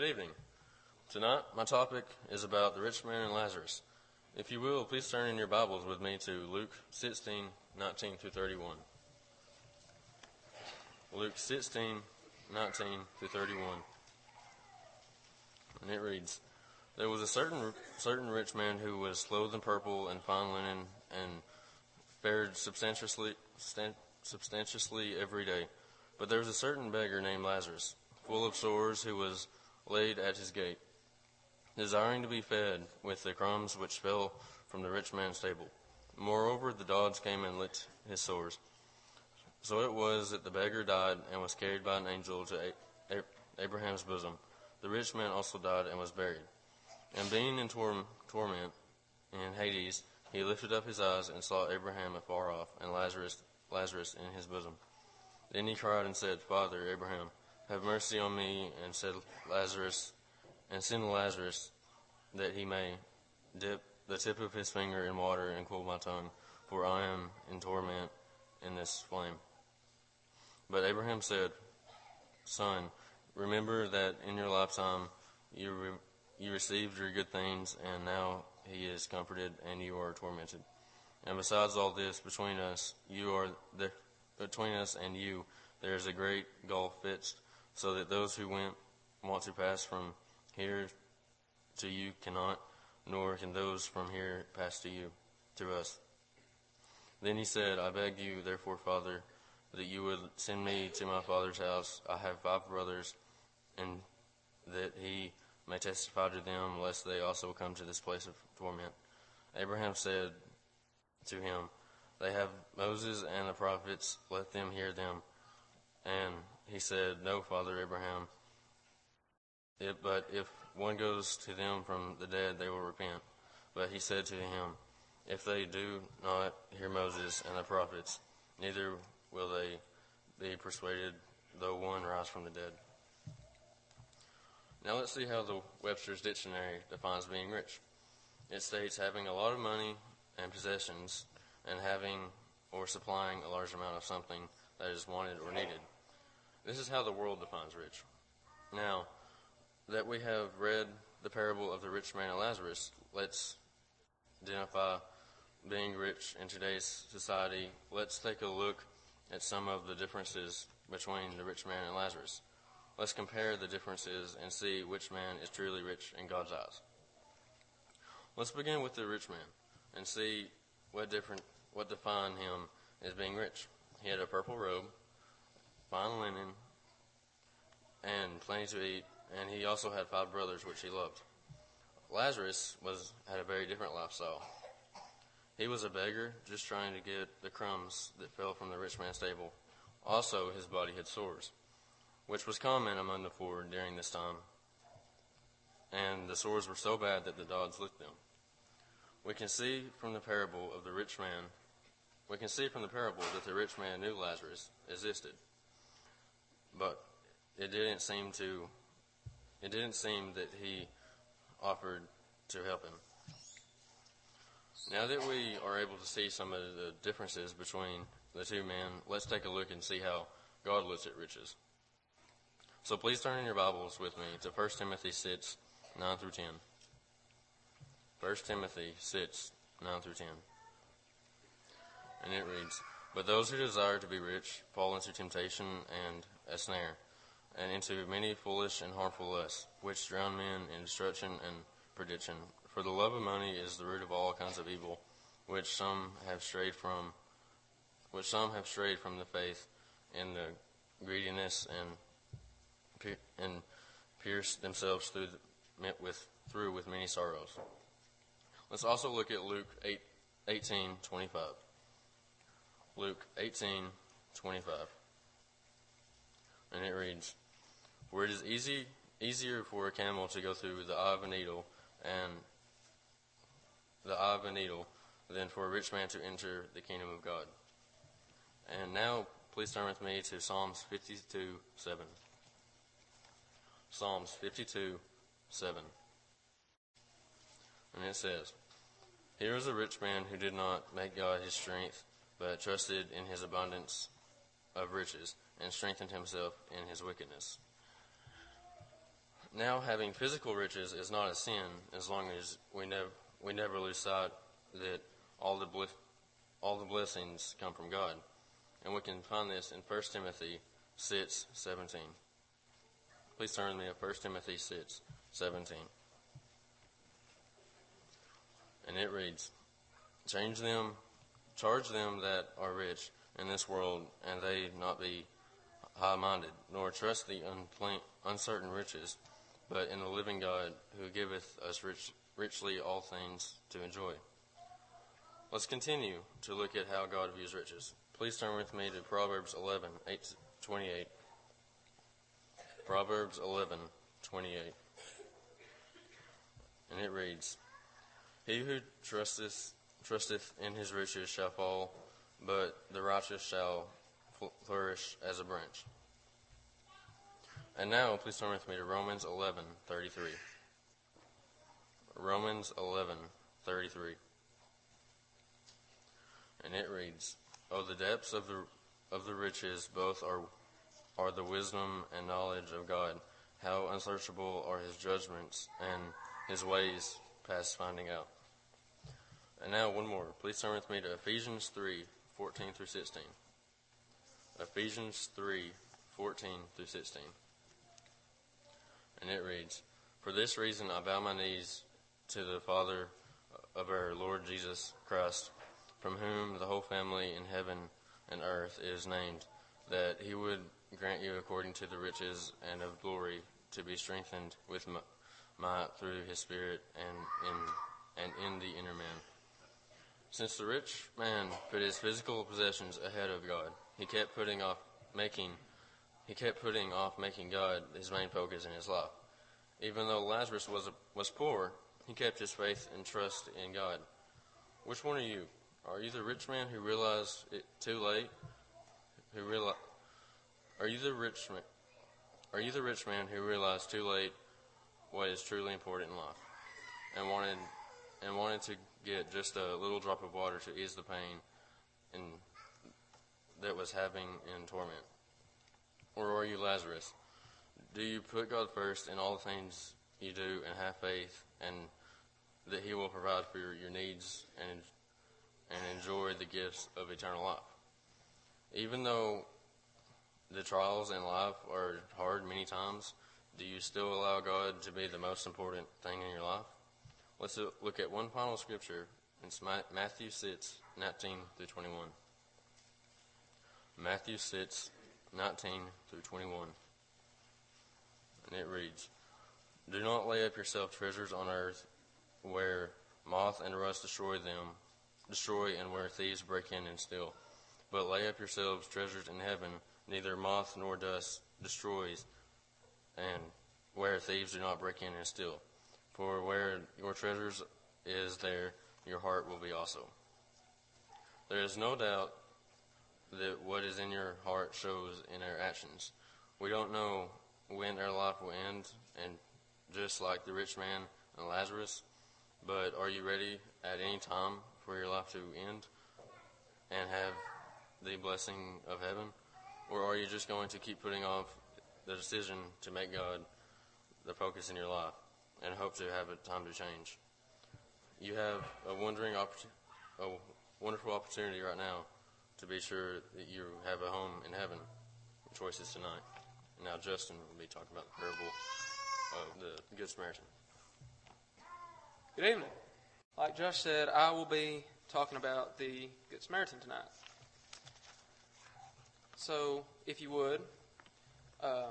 Good evening. Tonight, my topic is about the rich man and Lazarus. If you will, please turn in your Bibles with me to Luke 16, 19 through 31. Luke 16, 19 through 31. And it reads, There was a certain rich man who was clothed in purple and fine linen and fared substantially every day. But there was a certain beggar named Lazarus, full of sores, who was laid at his gate, desiring to be fed with the crumbs which fell from the rich man's table. Moreover, the dogs came and licked his sores. So it was that the beggar died and was carried by an angel to Abraham's bosom. The rich man also died and was buried. And being in torment in Hades, he lifted up his eyes and saw Abraham afar off and Lazarus in his bosom. Then he cried and said, Father Abraham, have mercy on me, and send Lazarus, that he may dip the tip of his finger in water and cool my tongue, for I am in torment in this flame. But Abraham said, Son, remember that in your lifetime you received your good things, and now he is comforted, and you are tormented. And besides all this, between us and you, there is a great gulf fixed, so that those who want to pass from here to you cannot, nor can those from here pass to us. Then he said, I beg you, therefore, Father, that you would send me to my father's house. I have 5 brothers, and that he may testify to them, lest they also come to this place of torment. Abraham said to him, They have Moses and the prophets, let them hear them. And he said, No, Father Abraham, but if one goes to them from the dead, they will repent. But he said to him, If they do not hear Moses and the prophets, neither will they be persuaded, though one rise from the dead. Now let's see how the Webster's Dictionary defines being rich. It states having a lot of money and possessions, and having or supplying a large amount of something that is wanted or needed. This is how the world defines rich. Now that we have read the parable of the rich man and Lazarus, let's identify being rich in today's society. Let's take a look at some of the differences between the rich man and Lazarus. Let's compare the differences and see which man is truly rich in God's eyes. Let's begin with the rich man and see what defined him as being rich. He had a purple robe, fine linen, and plenty to eat, and he also had 5 brothers, which he loved. Lazarus had a very different lifestyle. He was a beggar, just trying to get the crumbs that fell from the rich man's table. Also, his body had sores, which was common among the poor during this time, and the sores were so bad that the dogs licked them. We can see from the parable that the rich man knew Lazarus existed, but it didn't seem that he offered to help him. Now that we are able to see some of the differences between the two men, let's take a look and see how God looks at riches. So please turn in your Bibles with me to 1 Timothy 6, 9 through 10. 1 Timothy 6, 9 through 10. And it reads, But those who desire to be rich fall into temptation and a snare, and into many foolish and harmful lusts, which drown men in destruction and perdition. For the love of money is the root of all kinds of evil, which some have strayed from the faith in the greediness and pierced themselves through with many sorrows. Let's also look at Luke 18:25. Luke 18:25, and it reads, For it is easier for a camel to go through the eye of a needle than for a rich man to enter the kingdom of God. And now, please turn with me to Psalms 52:7. Psalms 52:7, and it says, Here is a rich man who did not make God his strength, but trusted in his abundance of riches, and strengthened himself in his wickedness. Now, having physical riches is not a sin, as long as we never lose sight that all the blessings come from God. And we can find this in 1 Timothy 6:17. Please turn with me to 1 Timothy 6:17. And it reads, Charge them that are rich in this world, and they not be high-minded, nor trust the uncertain riches, but in the living God, who giveth us richly all things to enjoy. Let's continue to look at how God views riches. Please turn with me to Proverbs 11:28. Proverbs 11:28. And it reads, He who trusteth in his riches shall fall, but the righteous shall flourish as a branch. And now, please turn with me to Romans 11:33. Romans 11:33. And it reads, Oh, the depths of the riches both are the wisdom and knowledge of God. How unsearchable are his judgments, and his ways past finding out. And now one more. Please turn with me to Ephesians 3:14 through 16. Ephesians 3:14 through 16. And it reads, For this reason I bow my knees to the Father of our Lord Jesus Christ, from whom the whole family in heaven and earth is named, that he would grant you according to the riches and of glory to be strengthened with might through his Spirit and in the inner man. Since the rich man put his physical possessions ahead of God, he kept putting off making God his main focus in his life. Even though Lazarus was poor, he kept his faith and trust in God. Which one are you? Are you the rich man who realized it too late? Are you the rich man who realized too late what is truly important in life, and wanted to get just a little drop of water to ease the pain that was having in torment? Or are you Lazarus? Do you put God first in all the things you do and have faith and that he will provide for your needs and enjoy the gifts of eternal life? Even though the trials in life are hard many times, do you still allow God to be the most important thing in your life? Let's look at one final scripture. It's Matthew 6:19 through 21. Matthew 6:19 through 21. And it reads, Do not lay up yourself treasures on earth, where moth and rust destroy and where thieves break in and steal. But lay up yourselves treasures in heaven, neither moth nor dust destroys, and where thieves do not break in and steal. For where your treasures is, there your heart will be also. There is no doubt that what is in your heart shows in our actions. We don't know when our life will end, and just like the rich man and Lazarus, but are you ready at any time for your life to end and have the blessing of heaven? Or are you just going to keep putting off the decision to make God the focus in your life and hope to have a time to change? You have a wonderful opportunity right now to be sure that you have a home in heaven. Your choice is tonight. Now Justin will be talking about the parable of the Good Samaritan. Good evening. Like Josh said, I will be talking about the Good Samaritan tonight. So, if you would, I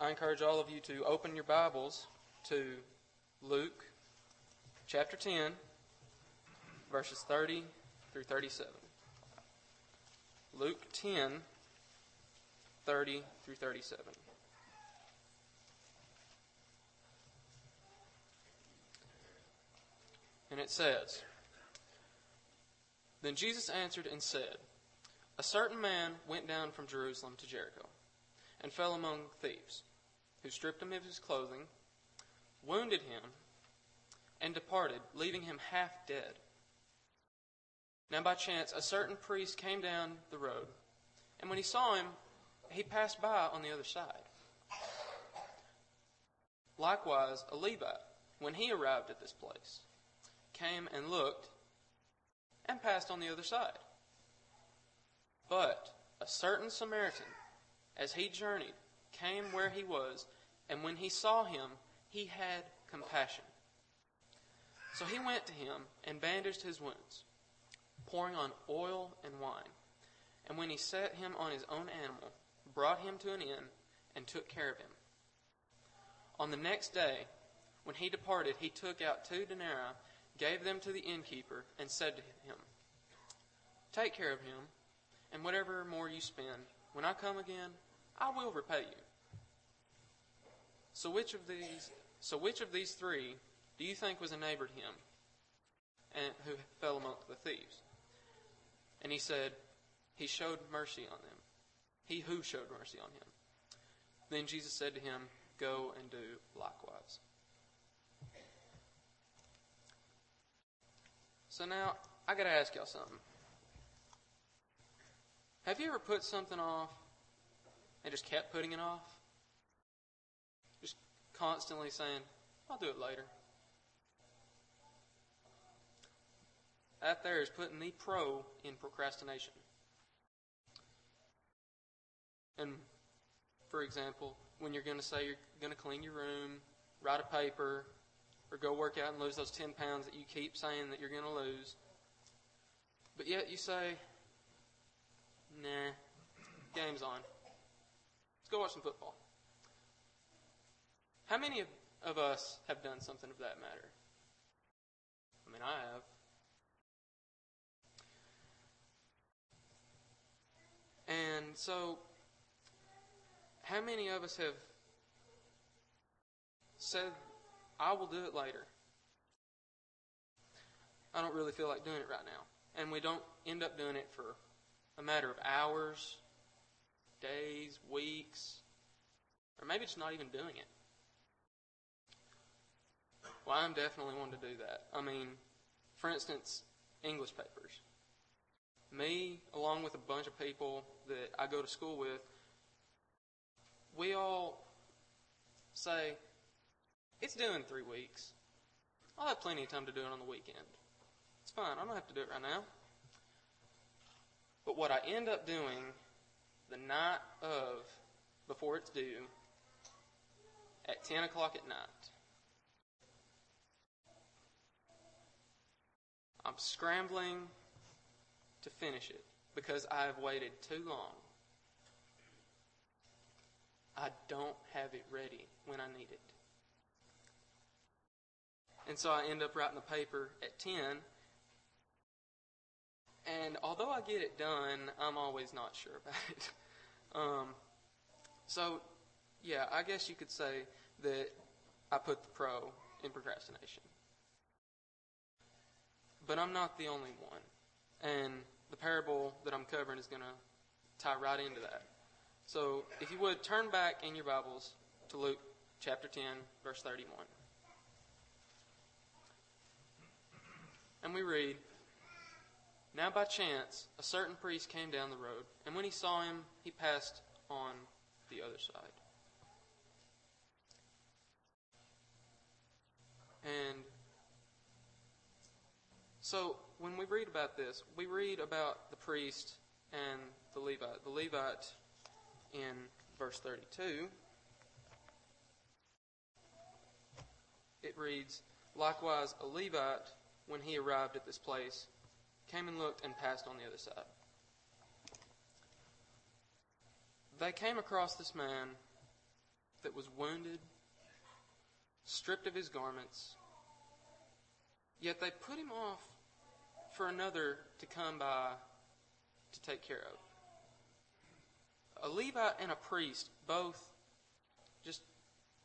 encourage all of you to open your Bibles to Luke chapter 10, verses 30 through 37. Luke 10, 30 through 37. And it says, Then Jesus answered and said, A certain man went down from Jerusalem to Jericho, and fell among thieves, who stripped him of his clothing, wounded him, and departed, leaving him half dead. Now by chance a certain priest came down the road, and when he saw him, he passed by on the other side. Likewise, a Levite, when he arrived at this place, came and looked and passed on the other side. But a certain Samaritan, as he journeyed, came where he was, and when he saw him, he had compassion. So he went to him and bandaged his wounds, pouring on oil and wine. And when he set him on his own animal, brought him to an inn, and took care of him. On the next day, when he departed, he took out 2 denarii, gave them to the innkeeper, and said to him, "Take care of him, and whatever more you spend, when I come again, I will repay you." So which of these 3 do you think was a neighbor to him, and who fell among the thieves? And he said, "He showed mercy on them." He who showed mercy on him. Then Jesus said to him, "Go and do likewise." So now, I got to ask y'all something. Have you ever put something off and just kept putting it off? Just constantly saying, "I'll do it later." That there is putting the pro in procrastination. And, for example, when you're going to say you're going to clean your room, write a paper, or go work out and lose those 10 pounds that you keep saying that you're going to lose, but yet you say, "Nah, game's on. Let's go watch some football." How many of us have done something of that matter? I mean, I have. And so, how many of us have said, "I will do it later. I don't really feel like doing it right now." And we don't end up doing it for a matter of hours, days, weeks, or maybe just not even doing it. Well, I'm definitely one to do that. I mean, for instance, English papers. Me, along with a bunch of people that I go to school with, we all say, "It's due in 3 weeks. I'll have plenty of time to do it on the weekend. It's fine. I don't have to do it right now." But what I end up doing the night of, before it's due, at 10 o'clock at night, I'm scrambling to finish it because I have waited too long. I don't have it ready when I need it. And so I end up writing the paper at 10. And although I get it done, I'm always not sure about it. So, I guess you could say that I put the pro in procrastination. But I'm not the only one. And the parable that I'm covering is going to tie right into that. So, if you would, turn back in your Bibles to Luke chapter 10, verse 31. And we read, "Now by chance, a certain priest came down the road, and when he saw him, he passed on the other side." And so, when we read about this, we read about the priest and the Levite. The Levite in verse 32, it reads, "Likewise, a Levite, when he arrived at this place, came and looked and passed on the other side. They came across this man that was wounded, stripped of his garments, yet they put him off for another to come by to take care of." A Levite and a priest both just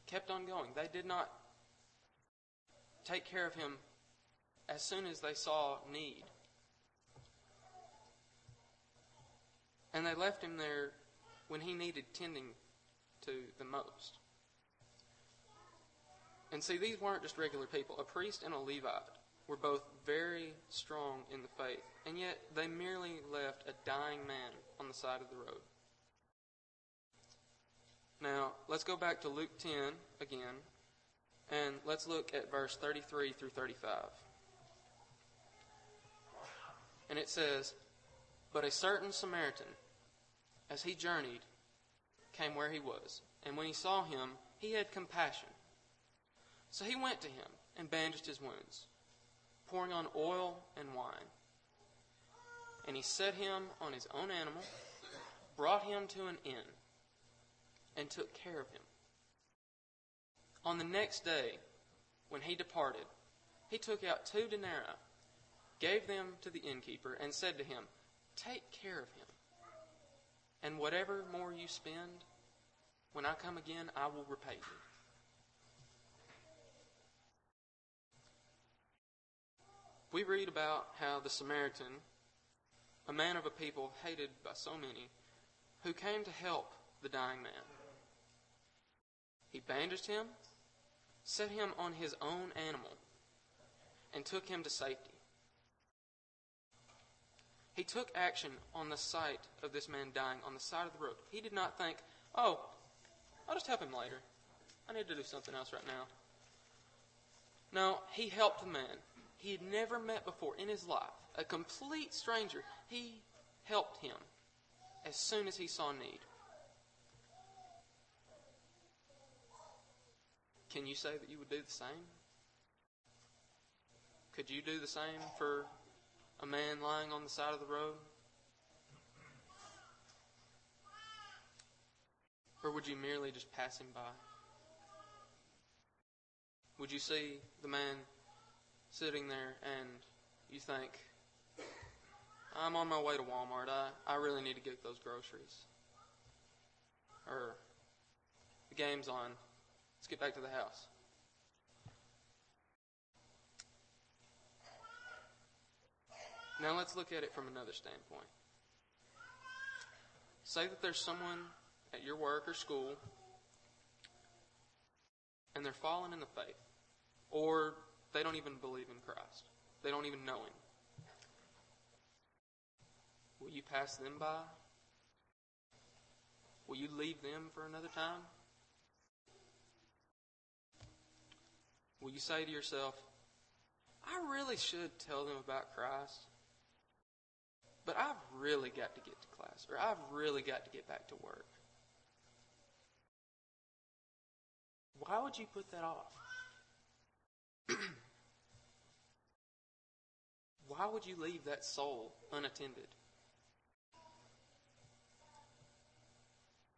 kept on going. They did not take care of him as soon as they saw need. And they left him there when he needed tending to the most. And see, these weren't just regular people. A priest and a Levite were both very strong in the faith, and yet they merely left a dying man on the side of the road. Now, let's go back to Luke 10 again, let's look at verse 33 through 35. And it says, "But a certain Samaritan, as he journeyed, came where he was, and when he saw him, he had compassion. So he went to him and bandaged his wounds, pouring on oil and wine. And he set him on his own animal, brought him to an inn, and took care of him. On the next day, when he departed, he took out 2 denarii, gave them to the innkeeper, and said to him, 'Take care of him, and whatever more you spend, when I come again, I will repay you.'" We read about how the Samaritan, a man of a people hated by so many, who came to help the dying man. He bandaged him, set him on his own animal, and took him to safety. He took action on the sight of this man dying on the side of the road. He did not think, "Oh, I'll just help him later. I need to do something else right now." No, he helped the man he had never met before in his life, a complete stranger. He helped him as soon as he saw need. Can you say that you would do the same? Could you do the same for a man lying on the side of the road? Or would you merely just pass him by? Would you see the man sitting there and you think, "I'm on my way to Walmart. I really need to get those groceries." Or, "The game's on. Let's get back to the house." Now let's look at it from another standpoint. Say that there's someone at your work or school and they're fallen in the faith, or they don't even believe in Christ. They don't even know Him. Will you pass them by? Will you leave them for another time? Will you say to yourself, "I really should tell them about Christ, but I've really got to get to class, or I've really got to get back to work"? Why would you put that off? Why would you leave that soul unattended?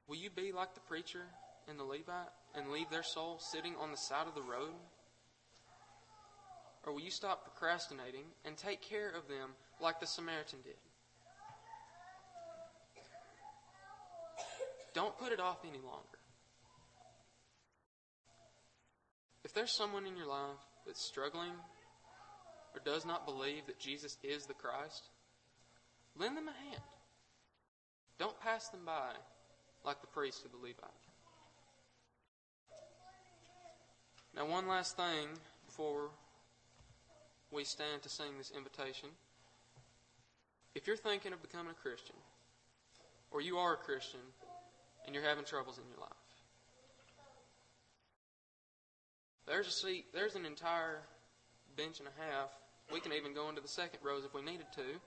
Will you be like the preacher and the Levite and leave their soul sitting on the side of the road? Or will you stop procrastinating and take care of them like the Samaritan did? Don't put it off any longer. If there's someone in your life that's struggling or does not believe that Jesus is the Christ, lend them a hand. Don't pass them by like the priest or the Levite. Now, one last thing before we stand to sing this invitation. If you're thinking of becoming a Christian, or you are a Christian and you're having troubles in your life, there's a seat, there's an entire bench and a half. We can even go into the second rows if we needed to.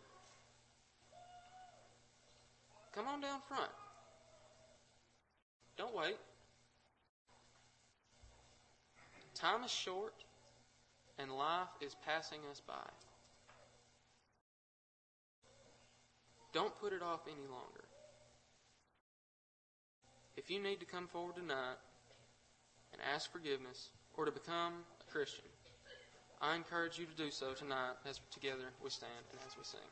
Come on down front. Don't wait. Time is short, and life is passing us by. Don't put it off any longer. If you need to come forward tonight and ask forgiveness or to become a Christian, I encourage you to do so tonight as together we stand and as we sing.